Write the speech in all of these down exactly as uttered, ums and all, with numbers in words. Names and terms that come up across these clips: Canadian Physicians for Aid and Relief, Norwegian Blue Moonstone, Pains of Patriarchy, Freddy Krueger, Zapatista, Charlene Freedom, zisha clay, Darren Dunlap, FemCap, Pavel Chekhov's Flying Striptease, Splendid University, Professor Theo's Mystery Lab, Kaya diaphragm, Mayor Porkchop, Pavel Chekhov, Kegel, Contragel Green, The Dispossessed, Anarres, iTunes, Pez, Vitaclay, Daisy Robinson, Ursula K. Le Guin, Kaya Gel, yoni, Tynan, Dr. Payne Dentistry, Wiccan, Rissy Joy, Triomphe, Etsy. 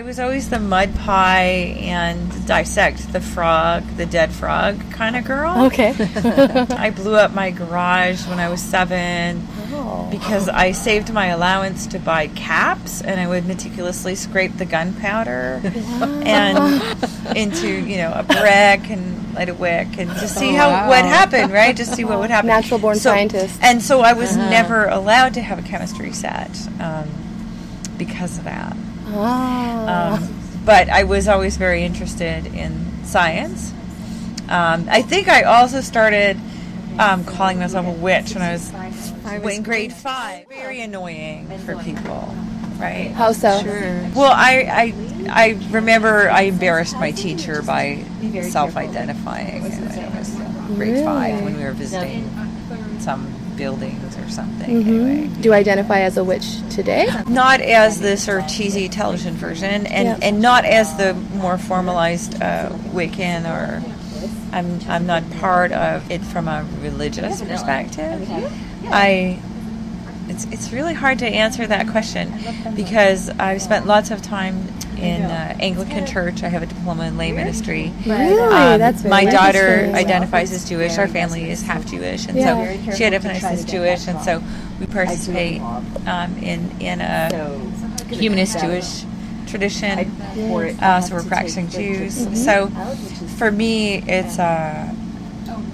I was always the mud pie and dissect the frog, the dead frog kind of girl. Okay. I blew up my garage when I was seven oh. because I saved my allowance to buy caps, and I would meticulously scrape the gunpowder wow. and into, you know, a brick and light a wick and just see oh, how wow. what happened, right? Just see what would happen. Natural born so, scientist. And so I was uh-huh. never allowed to have a chemistry set um, because of that. Oh. Um, but I was always very interested in science. Um, I think I also started um, calling myself a witch when I was in grade five. Very annoying for people, right? How so? Sure. Well, I, I, I remember I embarrassed my teacher by self-identifying when I was in grade five when we were visiting some buildings or something. Mm-hmm. Anyway. Do you identify as a witch today? Not as the sort of cheesy television version, and, yeah. and not as the more formalized uh, Wiccan, or I'm I'm not part of it from a religious perspective. I it's it's really hard to answer that question because I've spent lots of time in uh, Anglican Church. I have a diploma in lay ministry. Really? Um, That's my daughter identifies as Jewish. Our family is half Jewish, and yeah. so she identifies as Jewish, and so we participate um, in in a humanist Jewish tradition. Uh, so we're practicing Jews. So for me, it's a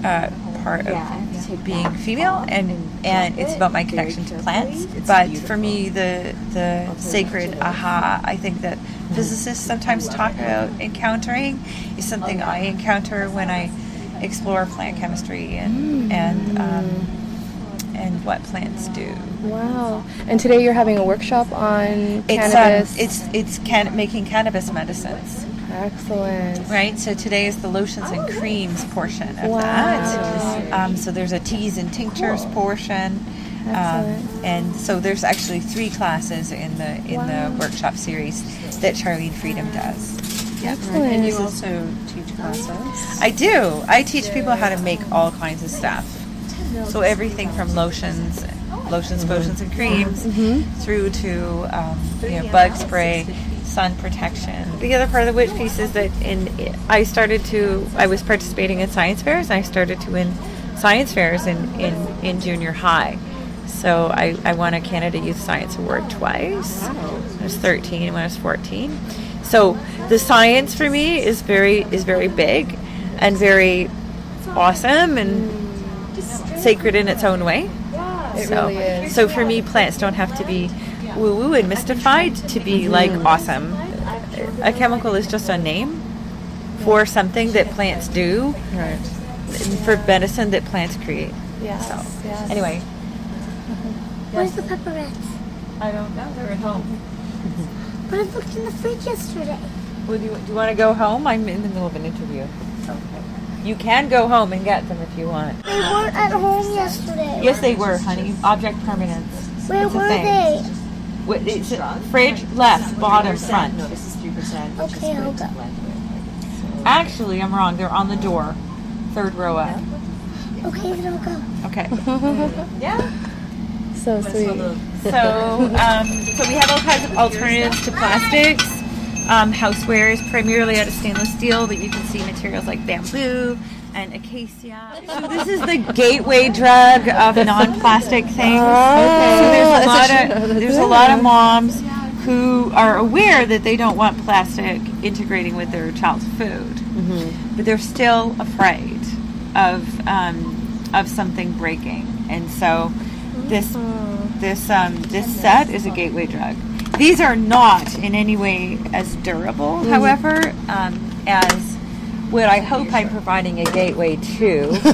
uh, uh, part of being female, and and it's about my connection to plants. But for me, the the sacred aha, I think that physicists sometimes talk about encountering, is something I encounter when I explore plant chemistry and and um, and what plants do. Wow! And today you're having a workshop on cannabis. It's um, it's it's can- making cannabis medicines. Excellent. Right, so today is the lotions and creams portion of wow. that. Um, so there's a teas and tinctures cool. portion. Excellent. Um, and so there's actually three classes in the in wow. the workshop series that Charlene Freedom does. Yep. Excellent. Right. And you also teach classes? I do. I teach people how to make all kinds of stuff. So everything from lotions, lotions, mm-hmm. potions, and creams mm-hmm. through to um, you know, bug spray, sun protection. The other part of the witch piece is that in I started to I was participating in science fairs, and I started to win science fairs in, in, in junior high. So I, I won a Canada Youth Science Award twice. When I was thirteen and when I was fourteen. So the science for me is very is very big and very awesome and sacred in its own way. It so, really is. So for me, plants don't have to be woo-woo and mystified to be like awesome. A chemical is just a name for something that plants do, right. for medicine that plants create. Yes. So yes. anyway, where's the pepperettes? I don't know. They're at home. But I looked in the fridge yesterday. Well, do you, do you want to go home? I'm in the middle of an interview. Okay. You can go home and get them if you want. They weren't at home yesterday. Yes, they were, honey. Object permanence. Where it's were they? It's fridge left, bottom, front. No, this is three percent. Okay, I'll go. Actually, I'm wrong. They're on the door. Third row up. Okay, then I'll go. Okay. Yeah. So sweet. So, um, so we have all kinds of alternatives to plastics. Um, houseware is primarily out of stainless steel, but you can see materials like bamboo and acacia. So this is the gateway drug of non-plastic things. Oh, okay. So there's a lot of there's a lot of moms who are aware that they don't want plastic integrating with their child's food, mm-hmm. but they're still afraid of um, of something breaking. And so this this um, this set is a gateway drug. These are not in any way as durable, mm-hmm. however, um, as what I hope I'm providing a gateway to. I love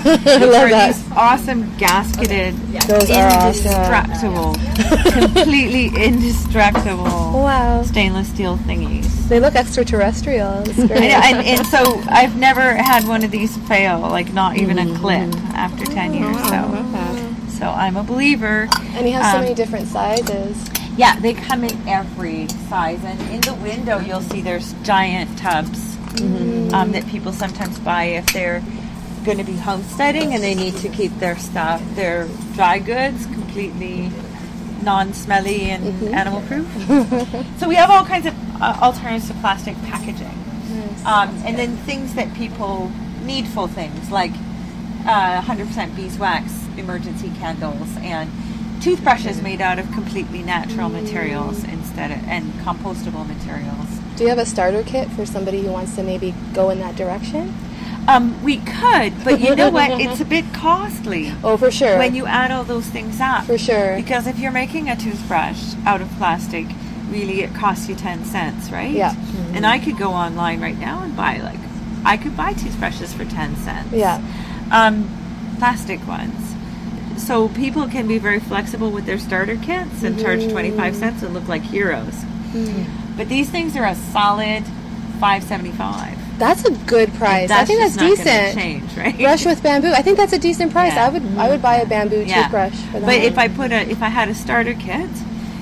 are that. These awesome gasketed, okay. yeah. Those indestructible, awesome. completely indestructible wow. stainless steel thingies. They look extraterrestrial. and, and, and so I've never had one of these fail, like not even mm-hmm. a clip after ten mm-hmm. years. So, okay. so I'm a believer. And you have um, so many different sizes. Yeah, they come in every size, and in the window you'll see there's giant tubs mm-hmm. um, that people sometimes buy if they're going to be homesteading and they need to keep their stuff, their dry goods, completely non-smelly and mm-hmm. animal-proof. So we have all kinds of uh, alternatives to plastic packaging. Nice. Um, and then things that people need for things like uh, one hundred percent beeswax emergency candles and toothbrushes made out of completely natural mm. materials instead of, and compostable materials. Do you have a starter kit for somebody who wants to maybe go in that direction? Um, we could, but you know what? It's a bit costly. Oh, for sure. When you add all those things up. For sure. Because if you're making a toothbrush out of plastic, really it costs you ten cents, right? Yeah. Mm-hmm. And I could go online right now and buy, like, I could buy toothbrushes for ten cents. Yeah. Um, plastic ones. So people can be very flexible with their starter kits and mm-hmm. charge twenty-five cents and look like heroes. Mm-hmm. But these things are a solid five seventy-five. That's a good price. I think that's decent. Change, right? Brush with bamboo. I think that's a decent price. Yeah. I would I would buy a bamboo yeah. toothbrush for that. But if I put a if I had a starter kit,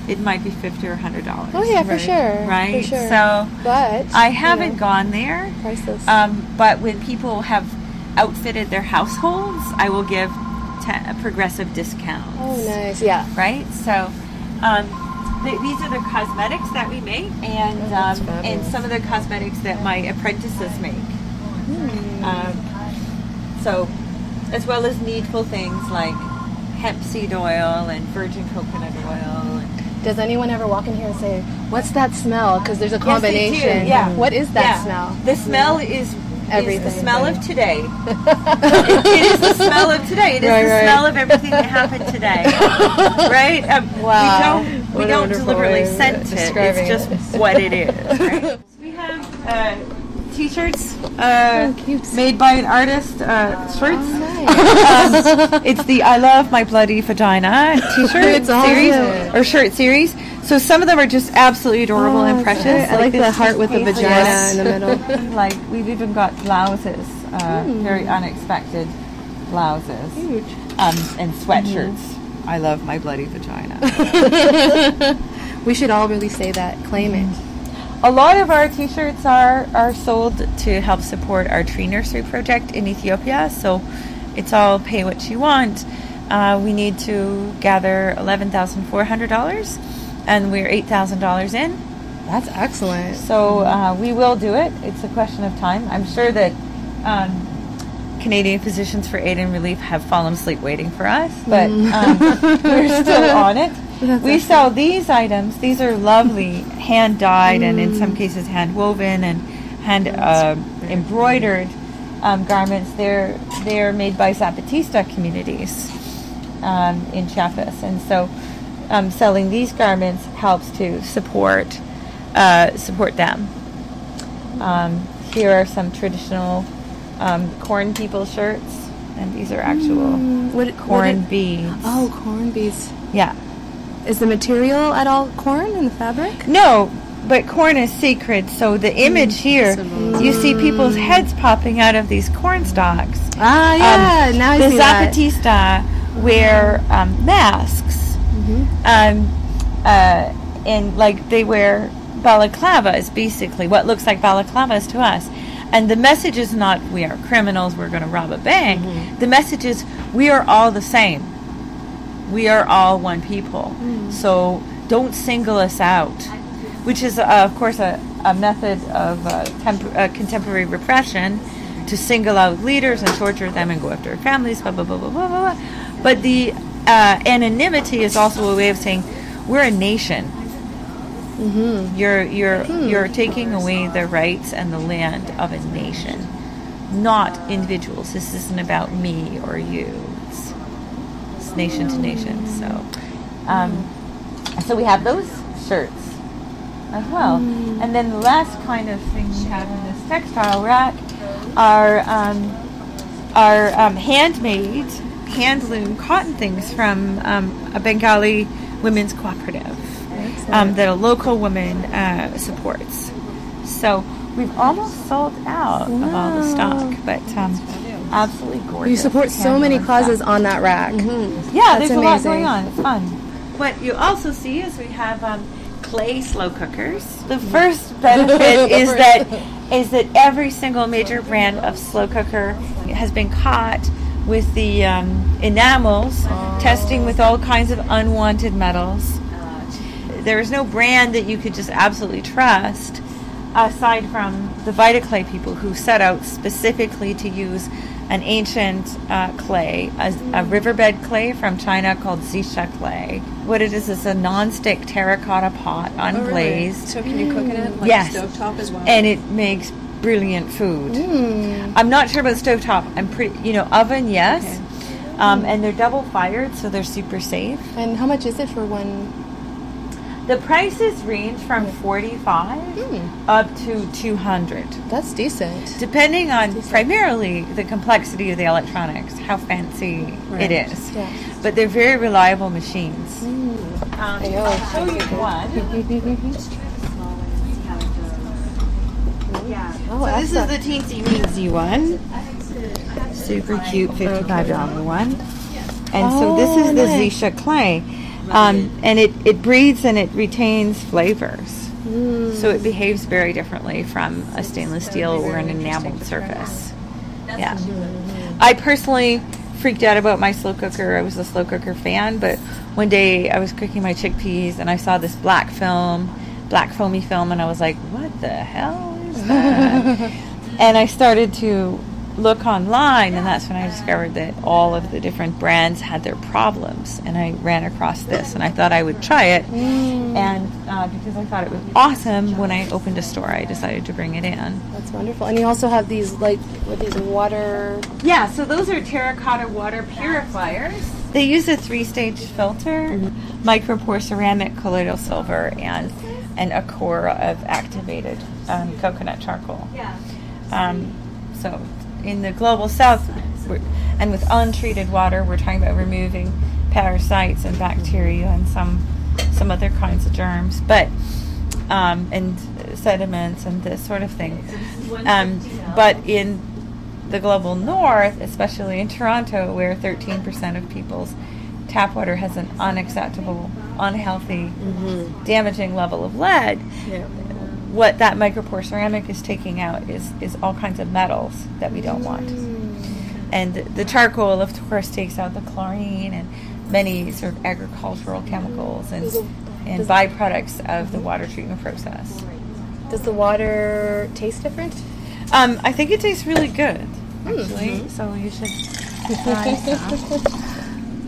it might be fifty or a hundred dollars. Oh yeah, right. for sure. Right. For sure. So, but I haven't you know, gone there. Priceless. Um, but when people have outfitted their households, I will give ten, progressive discounts. Oh nice. Yeah. Right. So. Um, These are the cosmetics that we make, and um, and some of the cosmetics that my apprentices make. Mm. Um, so, as well as needful things like hemp seed oil and virgin coconut oil. Does anyone ever walk in here and say, "What's that smell?" Because there's a combination. Yes, they do. Yeah. What is that yeah. smell? The smell yeah. is. Everything. It's the smell of today. It is the smell of today. It is right, the right. smell of everything that happened today. Right? Um, wow. We don't, we don't deliberately scent it. It's just it. what it is. Right? We have uh, t-shirts uh, oh, made by an artist. Uh, shirts. Oh, nice. um, it's the I Love My Bloody Vagina t-shirt series awesome. or shirt series. So some of them are just absolutely adorable oh, and precious. Nice. I like, like the heart with the vagina yes. in the middle. Like we've even got blouses, uh, mm. very unexpected blouses, huge, um, and sweatshirts. Mm. I love my bloody vagina. We should all really say that, claim mm. it. A lot of our T-shirts are are sold to help support our tree nursery project in Ethiopia. So it's all pay what you want. Uh, we need to gather eleven thousand four hundred dollars. And we're eight thousand dollars in. That's excellent. So uh, we will do it. It's a question of time. I'm sure that um, Canadian Physicians for Aid and Relief have fallen asleep waiting for us, but mm. um, we're still on it. That's we excellent. Sell these items. These are lovely, hand-dyed mm. and in some cases hand-woven and hand-embroidered uh, um, garments. They're, they're made by Zapatista communities um, in Chiapas. And so... Um, selling these garments helps to support uh, support them. Um, here are some traditional um, corn people shirts, and these are actual mm, what, corn what it, beads. Oh, corn beads. Yeah. Is the material at all corn in the fabric? No, but corn is sacred. So the image mm, here, mm. you see people's heads popping out of these corn stalks. Ah, yeah. Um, now I see that. The Zapatista wear um, masks. Um, uh, and like they wear balaclavas, basically what looks like balaclavas to us, and the message is not we are criminals, we're going to rob a bank. Mm-hmm. The message is we are all the same, we are all one people. Mm-hmm. So don't single us out, which is uh, of course a, a method of uh, temp- uh, contemporary repression to single out leaders and torture them and go after their families, blah blah blah blah blah blah. But the Uh, anonymity is also a way of saying we're a nation. Mm-hmm. You're you're hmm. you're taking away the rights and the land of a nation, not individuals. This isn't about me or you. It's, it's nation to nation. So, um, so we have those shirts as well. Mm. And then the last kind of thing we have in this textile rack are um, are um, handmade. handloom cotton things from um, a Bengali women's cooperative um, that a local woman uh, supports. So we've almost sold out wow. of all the stock, but um, absolutely gorgeous. You support so many causes stuff. on that rack. Mm-hmm. Yeah, That's there's amazing. a lot going on. It's fun. What you also see is we have um, clay slow cookers. The first benefit is that is that every single major brand of slow cooker has been caught with the um, enamels, oh. testing with all kinds of unwanted metals. there was no brand that you could just absolutely trust, aside from the Vitaclay people, who set out specifically to use an ancient uh, clay, a, a riverbed clay from China called zisha clay. What it is is a non-stick terracotta pot, unglazed. Oh, really? So can you cook it in, like, yes, stovetop as well? And it makes brilliant food. Mm. I'm not sure about stovetop. I'm pretty, you know, oven, yes. Okay. Um, mm. And they're double fired, so they're super safe. And how much is it for one? The prices range from forty-five mm. up to two hundred. That's decent. Depending on decent. primarily the complexity of the electronics, how fancy right. it is. Yes. But they're very reliable machines. Mm. Um, I'll show you one. Oh, so this awesome. is the teensy weensy one, super cute, fifty-five dollars one, and oh, so this is the nice. Zisha clay, um, and it, it breathes and it retains flavors, mm. so it behaves very differently from a stainless steel or an enameled surface. Yeah, I personally freaked out about my slow cooker. I was a slow cooker fan, but one day I was cooking my chickpeas and I saw this black film, black foamy film, and I was like, what the hell? And I started to look online, and that's when I discovered that all of the different brands had their problems, and I ran across this and I thought I would try it, mm. and uh, because I thought it was awesome, when I opened a store I decided to bring it in. That's wonderful. And you also have these, like, with these water, yeah, so those are terracotta water purifiers. They use a three-stage filter, mm-hmm. micropore ceramic, colloidal silver, and and a core of activated um, coconut charcoal. Yeah. Um, so in the global south, we're, and with untreated water, we're talking about removing parasites and bacteria and some some other kinds of germs, but um, and sediments and this sort of thing. Um, but in the global north, especially in Toronto, where thirteen percent of people's tap water has an unacceptable, unhealthy, mm-hmm. damaging level of lead, yeah. what that micropore ceramic is taking out is, is all kinds of metals that we don't want. Mm. And the charcoal, of course, takes out the chlorine and many sort of agricultural chemicals and, and byproducts of the water treatment process. Does the water taste different? Um, I think it tastes really good, actually. Mm-hmm. So you should try some.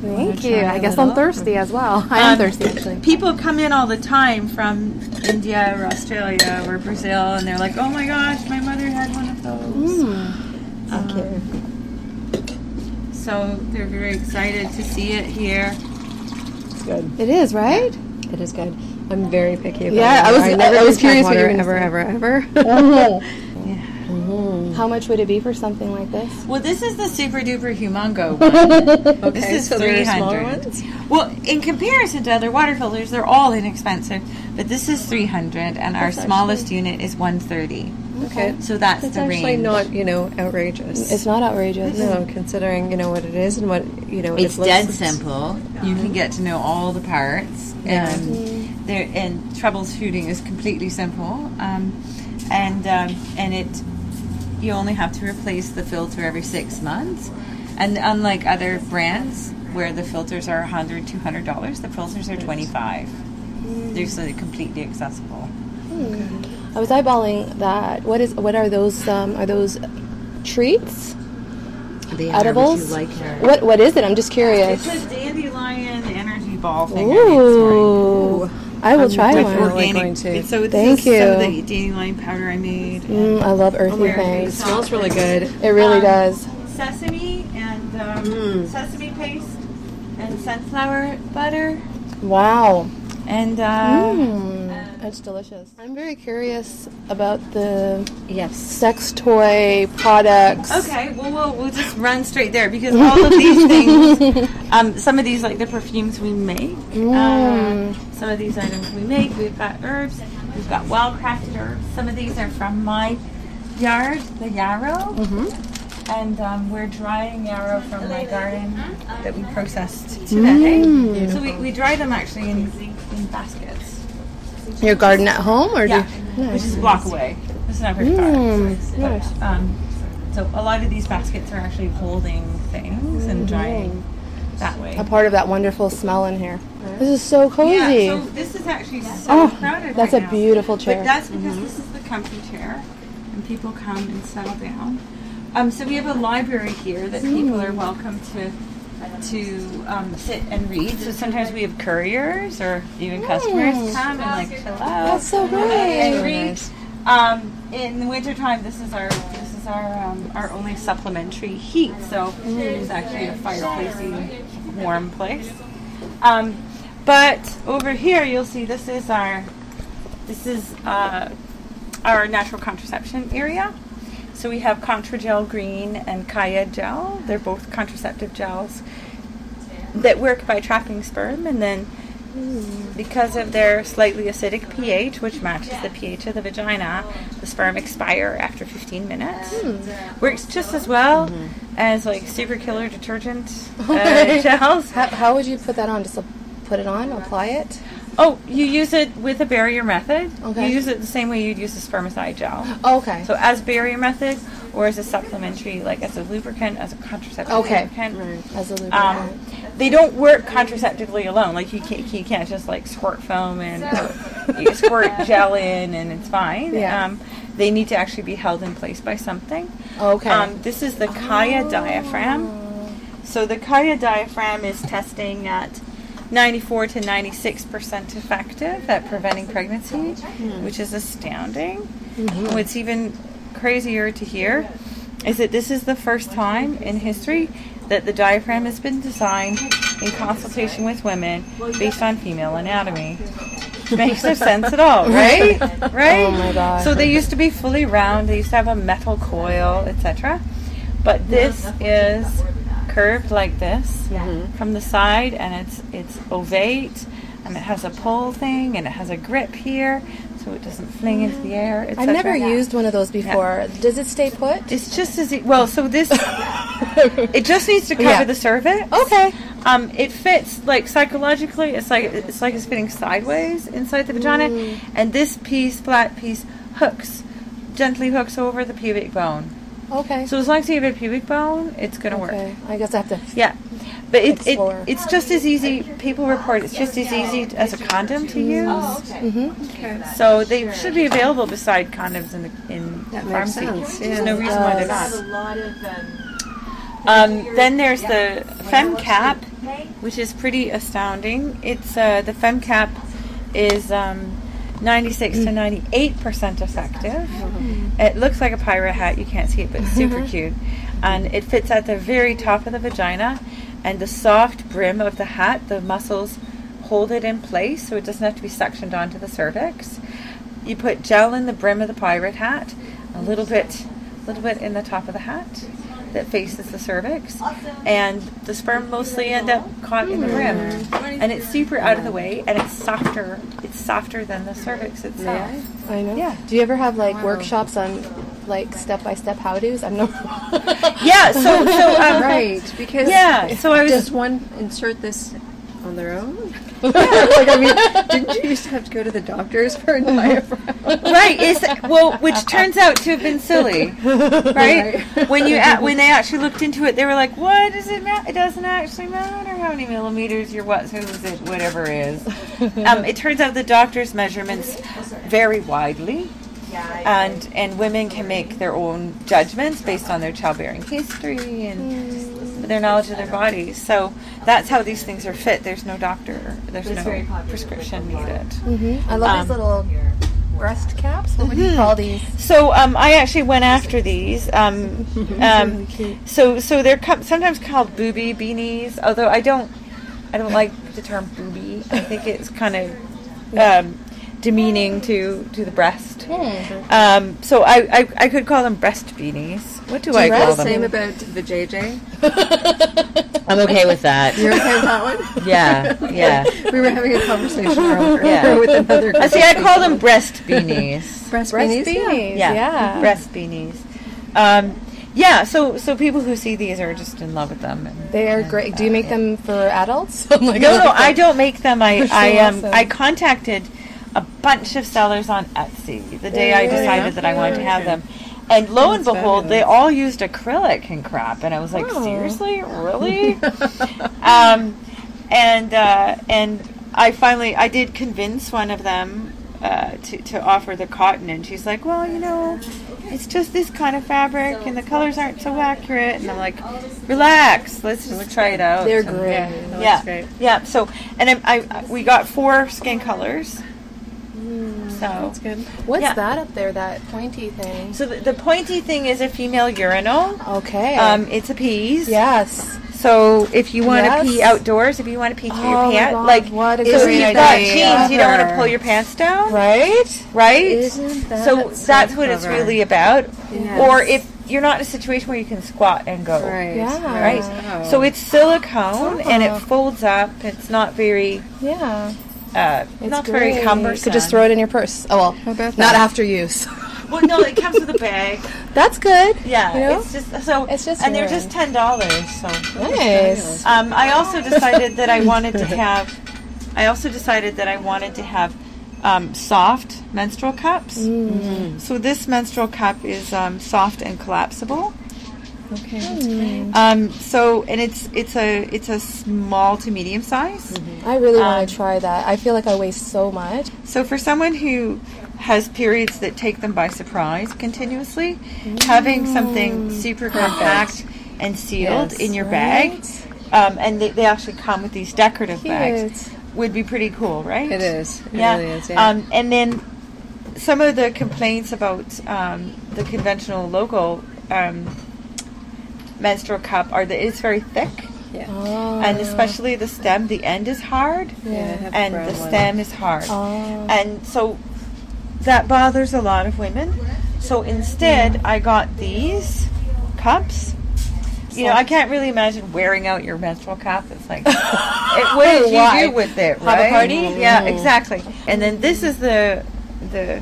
Thank you. I guess I'm thirsty as well. I am um, thirsty, actually. People come in all the time from India or Australia or Brazil, and they're like, oh my gosh, my mother had one of those. Mm. Thank um, you. So they're very excited to see it here. It's good. It is, right? It is good. I'm very picky about yeah, it. Yeah, I was, I never I was curious what you were going to say. Ever, ever, ever. How much would it be for something like this? Well, this is the super duper humongo one. Okay, this is so three hundred dollars. Well, in comparison to other water filters, they're all inexpensive, but this is three hundred dollars, and our that's smallest actually, unit is one hundred thirty dollars. Okay. So that's, that's the range. It's actually not, you know, outrageous. It's not outrageous. No, considering, you know, what it is and what, you know, it's it dead simple. Yeah. You can get to know all the parts. Yeah. Um, mm. there, and troubleshooting is completely simple. Um, and um, and it... You only have to replace the filter every six months. And unlike other brands where the filters are one hundred dollars, two hundred dollars, the filters are twenty-five dollars. Mm. They're so completely accessible. Mm. Okay. I was eyeballing that. What is? What are those? Um, are those treats? They edibles? Are what, you like what? What is it? I'm just curious. It's a dandelion energy ball thing. Ooh. I will um, try one. Organic. Going to. So it's Thank you. Some of the dandelion powder I made. Mm, I love earthy things. It smells really good. It really um, does. Sesame and um, mm. sesame paste and sunflower butter. Wow. And uh, mm, it's delicious. I'm very curious about the yes. sex toy products. Okay, well, well, we'll just run straight there because all of these things, um, some of these, like the perfumes we make, mm. um, some of these items we make, we've got herbs, we've got well-crafted herbs. Some of these are from my yard, the yarrow, mm-hmm. and um, we're drying yarrow from my garden that we processed today. Mm. So we, we dry them actually in in baskets. Your garden at home, or yeah, do you, nice. Which is a block away. It's not very far. Mm, nice. um, so a lot of these baskets are actually holding things mm-hmm. and drying that way. A part of that wonderful smell in here. This is so cozy. Yeah, so this is actually so oh, crowded That's right a now. beautiful chair. But that's because mm-hmm. this is the comfy chair, and people come and settle down. Um, so we have a library here that mm. people are welcome to to um, sit and read. So sometimes we have couriers or even nice. customers come and like chill out. That's so great. And read. Um, in the wintertime, this is our this is our um, our only supplementary heat. So mm. it's actually a fireplacey warm place. Um, But over here, you'll see this is our this is uh, our natural contraception area. So we have Contragel Green and Kaya Gel. They're both contraceptive gels that work by trapping sperm, and then because of their slightly acidic pH, which matches the pH of the vagina, the sperm expire after fifteen minutes. Mm. Works just as well mm-hmm. as like super killer detergent uh, gels. How, how would you put that on? Just a Put it on, apply it? Oh, you use it with a barrier method. Okay. You use it the same way you'd use a spermicide gel. Oh, okay. So as barrier method or as a supplementary, like as a lubricant, as a contraceptive okay. lubricant. Right. As a lubricant. Um, they don't work contraceptively alone. Like you can't, you can't just like squirt foam and or you squirt gel in and it's fine. Yeah. Um, they need to actually be held in place by something. Okay. Um, this is the Kaya oh. diaphragm. So the Kaya diaphragm is testing at ninety-four to ninety-six percent effective at preventing pregnancy, mm-hmm. which is astounding. Mm-hmm. What's even crazier to hear is that this is the first time in history that the diaphragm has been designed in consultation with women based on female anatomy. Makes no sense at all, right? Right? Oh my God. So they used to be fully round, they used to have a metal coil, et cetera. But this is curved like this yeah. from the side, and it's it's ovate, and it has a pull thing, and it has a grip here, so it doesn't fling into the air. I've never yeah. used one of those before. Yeah. Does it stay put? It's just as it, well. So this it just needs to cover yeah. the cervix. Okay. Um, it fits like psychologically. It's like it's like it's fitting sideways inside the vagina, mm. and this piece, flat piece, hooks gently hooks over the pubic bone. Okay. So as long as you have a pubic bone, it's going to okay. work. I guess I have to Yeah. But it, it it's just as easy, people report, it's just as easy as a condom to use. Oh, okay. Mm-hmm. okay. So they should be available beside condoms in the in that pharmacy. Makes sense. There's yeah. no reason why they're not. Um, then there's the FemCap, which is pretty astounding. It's uh, the FemCap is Um, ninety-six to ninety-eight percent effective. Mm-hmm. It looks like a pirate hat. You can't see it, but it's super mm-hmm. cute. And it fits at the very top of the vagina, and the soft brim of the hat, the muscles hold it in place, so it doesn't have to be suctioned onto the cervix. You put gel in the brim of the pirate hat, a little bit, a little bit in the top of the hat that faces the cervix, and the sperm mostly end up caught in the rim, and it's super out of the way, and it's softer it's softer than the cervix itself. Yeah, I know. Yeah. Do you ever have like wow. workshops on like step-by-step how-tos? I'm not yeah so, so um, right because yeah so I was does one insert this on their own? Yeah. Like, I mean, didn't you used to have to go to the doctors for a diaphragm? Right. It's, well, which turns out to have been silly, right? right. When you at, when they actually looked into it, they were like, "What does it matter? It doesn't actually matter how many millimeters your what, who's it, whatever is." Um, it turns out the doctors' measurements vary widely, and and women can make their own judgments based on their childbearing history and their knowledge of their bodies. So that's how these things are fit. There's no doctor, there's no prescription needed. Mm-hmm. I love um, these little breast caps. What would you call these? So um, I actually went after these. Um, um, so so they're com- sometimes called booby beanies. Although I don't, I don't like the term booby. I think it's kind of um, demeaning to, to the breast. Um, so I, I I could call them breast beanies. What do, do I call them? Do you the same about the J J? I'm okay with that. You're okay with that one? Yeah, yeah. We were having a conversation earlier yeah. with another uh, see, I call them breast beanies. breast, breast beanies? beanies yeah. yeah. Breast beanies. Um, yeah, so so people who see these are just in love with them. And, they are and, great. Uh, do you make yeah. them for adults? Oh my no, no, I don't make them. I, so I, um, awesome. I contacted a bunch of sellers on Etsy the day yeah, I decided yeah. that I wanted to have them. And lo That's and behold, fabulous. They all used acrylic and crap. And I was like, oh. seriously? Really? um, and uh, and I finally, I did convince one of them uh, to, to offer the cotton. And she's like, well, you know, it's just this kind of fabric, so and the colors aren't so accurate. And I'm like, relax, let's just try it out. They're great. Yeah. Yeah. Great. Yeah. So, and I, I we got four skin colors. So that's good. What's yeah. that up there? That pointy thing. So the, the pointy thing is a female urinal. Okay. Um, it's a pees. Yes. So if you want to yes. pee outdoors, if you want to pee through oh your pants, like what a if you've got jeans, you don't want to pull your pants down, right? Right. Isn't that so? So that's what clever. It's really about. Yes. Or if you're not in a situation where you can squat and go, right? Yeah. Right. Wow. So it's silicone oh. and it folds up. It's not very. Yeah. Uh, it's not great. Very cumbersome. You could just throw it in your purse. Oh, well. How about that? Not after use. Well, no, it comes with a bag. That's good. Yeah. You know? It's just so. It's just and they're just ten dollars. So nice. Um, I also decided that I wanted to have I also decided that I wanted to have um, soft menstrual cups. Mm. So this menstrual cup is um, soft and collapsible. Okay. That's great. Um, so, and it's it's a it's a small to medium size. Mm-hmm. I really um, want to try that. I feel like I waste so much. So, for someone who has periods that take them by surprise continuously, mm. having something super compact and sealed yes, in your right? bag, um, and they, they actually come with these decorative Cute. Bags, would be pretty cool, right? It is. It yeah. really is. Yeah. Um, and then some of the complaints about um, the conventional logo. Um, menstrual cup are that it's very thick yeah. oh. and especially the stem the end is hard yeah, and the stem one. Is hard oh. and so that bothers a lot of women, so instead yeah. I got these cups. You know, I can't really imagine wearing out your menstrual cup. It's like, it, what did you Why? Do with it, right? Have a party? Mm-hmm. Yeah, exactly. And then this is the the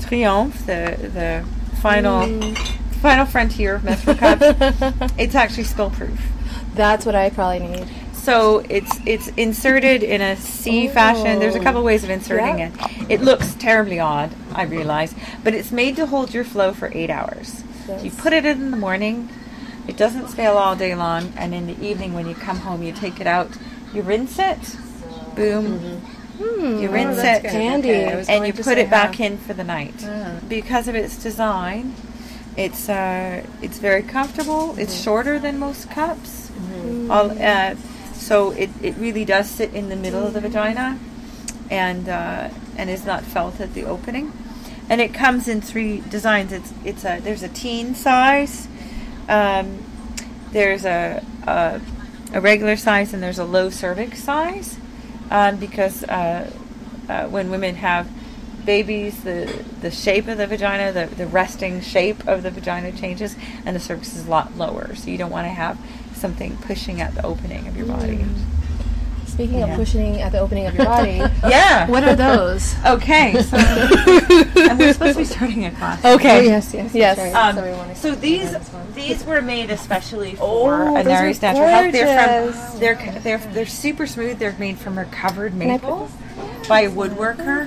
triomphe, the, the final mm. final frontier of menstrual cups. It's actually spill proof. That's what I probably need. So it's it's inserted in a C oh. fashion. There's a couple ways of inserting yep. it. It looks terribly odd, I realize, but it's made to hold your flow for eight hours. Yes. You put it in in the morning. It doesn't spill all day long, and in the evening when you come home, you take it out, you rinse it, boom. Mm-hmm. You rinse oh, it, candy, and you put it how. Back in for the night. Yeah. Because of its design. It's uh, it's very comfortable. It's mm-hmm. shorter than most cups. Mm-hmm. All, uh, so it, it really does sit in the middle mm-hmm. of the vagina, and uh, and is not felt at the opening. And it comes in three designs. It's it's a there's a teen size, um, there's a, a a regular size, and there's a low cervix size, um, because uh, uh, when women have babies, the the shape of the vagina, the, the resting shape of the vagina changes, and the cervix is a lot lower, so you don't want to have something pushing at the opening of your body. Mm. Speaking yeah. of pushing at the opening of your body, yeah, what are those? Okay, so and we're supposed to be starting a class. Okay, oh, yes, yes, yes. Sorry, um, sorry, so these these were made especially for oh, Anarres Natural Health. They're from wow. they're they're they're super smooth. They're made from recovered maple. By a woodworker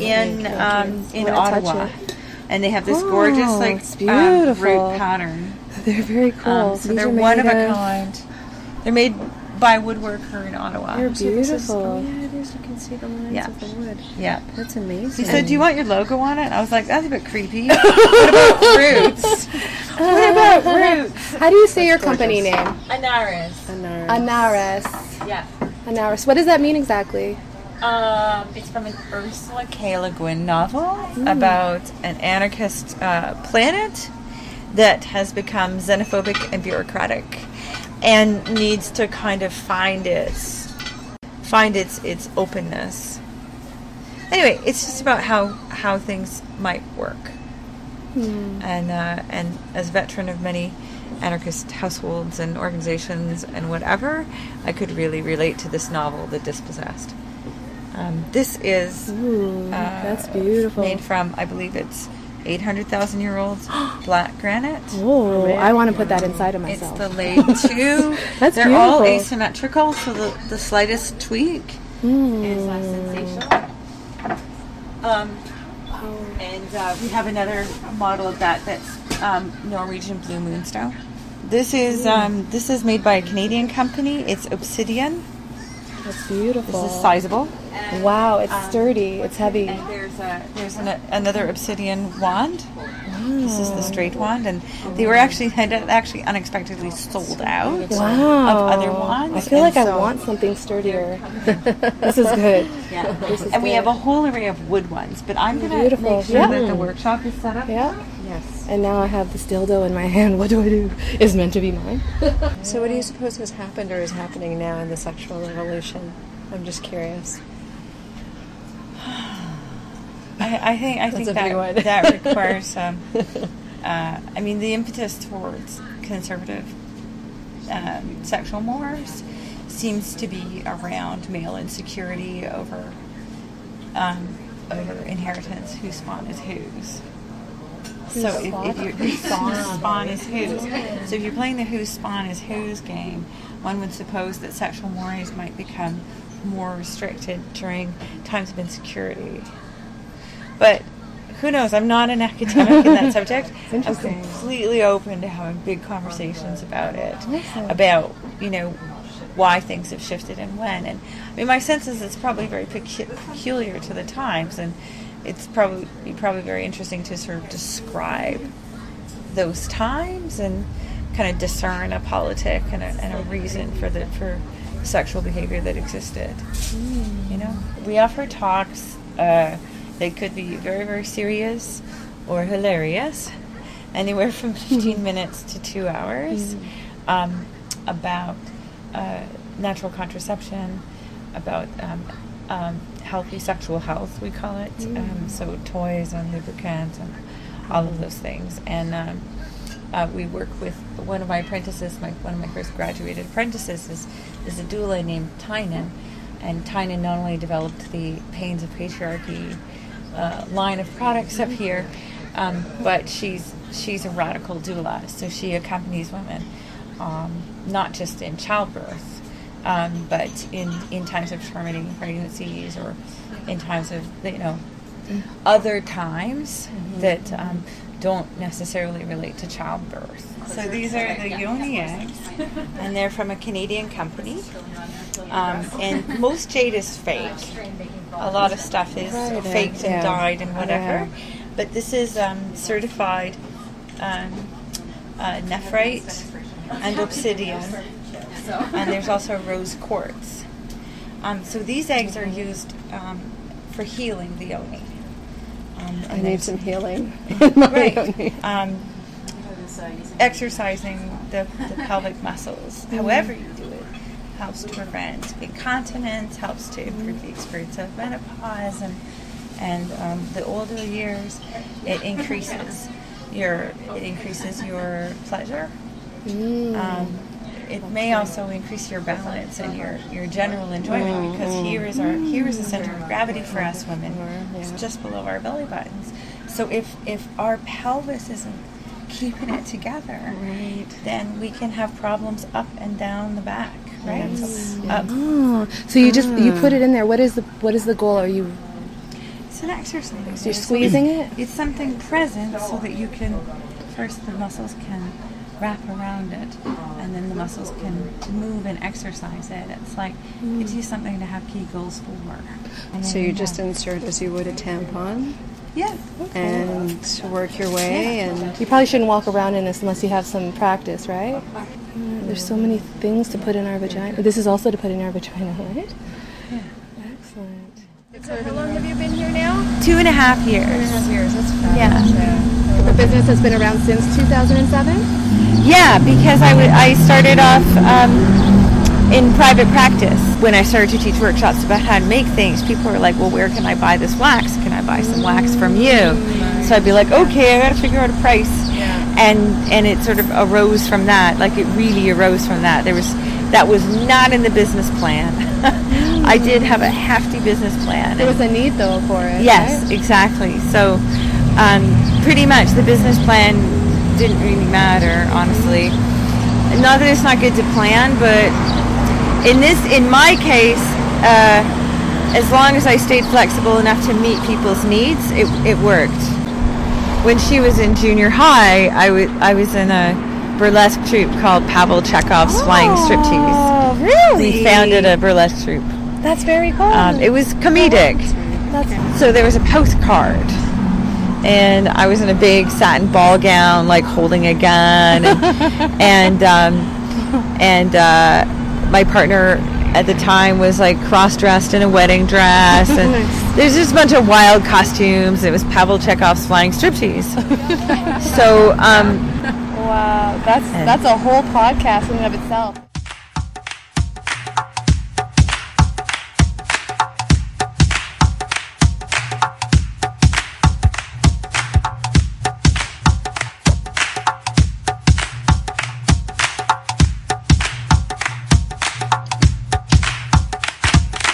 in um, in Ottawa, and they have this oh, gorgeous like um, root pattern. They're very cool. Um, so These they're one of, of a kind. They're made by a woodworker in Ottawa. They're beautiful. So is, oh yeah, it is. You can see the lines yeah. of the wood. Yeah, that's amazing. He said, "Do you want your logo on it?" I was like, "That's a bit creepy." What about roots? What about roots? How do you say that's your gorgeous. Company name? Anarres. Anarres. Anarres. Yeah. Anarres. What does that mean exactly? Um, it's from an Ursula K. Le Guin novel mm. about an anarchist uh, planet that has become xenophobic and bureaucratic, and needs to kind of find its find its its openness. Anyway, it's just about how, how things might work, mm. and uh, and as a veteran of many anarchist households and organizations and whatever, I could really relate to this novel, The Dispossessed. Um, this is Ooh, uh, that's beautiful. Made from, I believe it's eight hundred thousand year old black granite. Oh, I want to put that inside of myself. It's the laid two. That's They're beautiful. All asymmetrical, so the, the slightest tweak mm. is uh, sensational. Um, wow. And uh, we have another model of that that's um, Norwegian Blue Moonstone. This is um, this is made by a Canadian company. It's obsidian. That's beautiful. This is sizable. And, wow, it's um, sturdy. It's heavy. And there's a, there's an, another obsidian wand. Mm. This is the straight wand, and they were actually had actually unexpectedly sold out wow. of other wands. I feel like and I so want something sturdier. This is good. Yeah. This is and good. We have a whole array of wood ones, but I'm going to make sure yeah. that the workshop is set up. Yeah. Yes. And now I have this dildo in my hand. What do I do? It's meant to be mine. So what do you suppose has happened or is happening now in the sexual revolution? I'm just curious. I, I think I That's think that that requires. Um, uh, I mean, the impetus towards conservative um, sexual mores seems to be around male insecurity over um, over inheritance, whose spawn is whose. So if, if your whose spawn is whose, so if you're playing the whose spawn is whose game, one would suppose that sexual mores might become more restricted during times of insecurity. But who knows? I'm not an academic in that subject. I'm completely open to having big conversations about it, about, you know, why things have shifted and when. And I mean, my sense is it's probably very pecu peculiar to the times, and it's probably probably very interesting to sort of describe those times and kind of discern a politic and a, and a reason for the for sexual behavior that existed. Mm. You know, we offer talks. Uh, They could be very, very serious or hilarious, anywhere from fifteen minutes to two hours, mm-hmm. um, about uh, natural contraception, about um, um, healthy sexual health, we call it, mm-hmm. um, so toys and lubricants and all of those things. And um, uh, we work with one of my apprentices, my, one of my first graduated apprentices is, is a doula named Tynan. And Tynan not only developed the Pains of Patriarchy Uh, line of products up here, um, but she's she's a radical doula, so she accompanies women, um, not just in childbirth, um, but in in times of terminating pregnancies or in times of you know other times mm-hmm. that um, don't necessarily relate to childbirth. So these are the yoni eggs, and they're from a Canadian company, um, and most jade is fake. A lot of stuff is right, faked yeah. and dyed and whatever, yeah. but this is um, certified um, uh, nephrite and obsidian, and there's also rose quartz. Um, so these eggs are used um, for healing the yoni. Um, I need some healing. Right. Um, exercising the, the pelvic muscles, mm. however you do it. Helps to prevent incontinence, helps to improve the experience of menopause, and and um, the older years, it increases your it increases your pleasure. Mm. Um, it may also increase your balance and your your general enjoyment, because here is our here is the center of gravity for us women. It's just below our belly buttons. So if if our pelvis isn't keeping it together, right. then we can have problems up and down the back. Right. Mm. Up. Oh. So you just you put it in there. What is the what is the goal? Are you? It's an exercise. So you're squeezing it. It's something present so that you can first the muscles can wrap around it, and then the muscles can move and exercise it. It's like mm. it's just something to have Kegels for. So you just insert as you would a tampon. Yeah. Okay. And work your way, yeah. and you probably shouldn't walk around in this unless you have some practice, right? Mm, there's so many things to put in our vagina. This is also to put in our vagina, right? Yeah. Excellent. So how long have you been here now? Two and a half years. Two and a half years. That's fabulous. Yeah. So the business has been around since two thousand seven? Yeah, because I, would, I started off um, in private practice. When I started to teach workshops about how to make things, people were like, well, where can I buy this wax? Can I buy some wax from you? So I'd be like, okay, I got to figure out a price. Yeah. And and it sort of arose from that. Like it really arose from that. There was that was not in the business plan. mm. I did have a hefty business plan. There was a need though for it. Yes, right? Exactly. So um, pretty much the business plan didn't really matter, honestly. Not that it's not good to plan, but in this, in my case, uh, as long as I stayed flexible enough to meet people's needs, it, it worked. When she was in junior high, I, w I was in a burlesque troupe called Pavel Chekhov's oh, Flying Striptease. Really? We founded a burlesque troupe. That's very cool. Um, it was comedic. That's, that's so there was a postcard. And I was in a big satin ball gown, like holding a gun, and and, um, and uh, my partner at the time was like cross-dressed in a wedding dress, and nice. There's just a bunch of wild costumes. It was Pavel Chekhov's Flying Striptease. So, um, wow, that's that's a whole podcast in and of itself.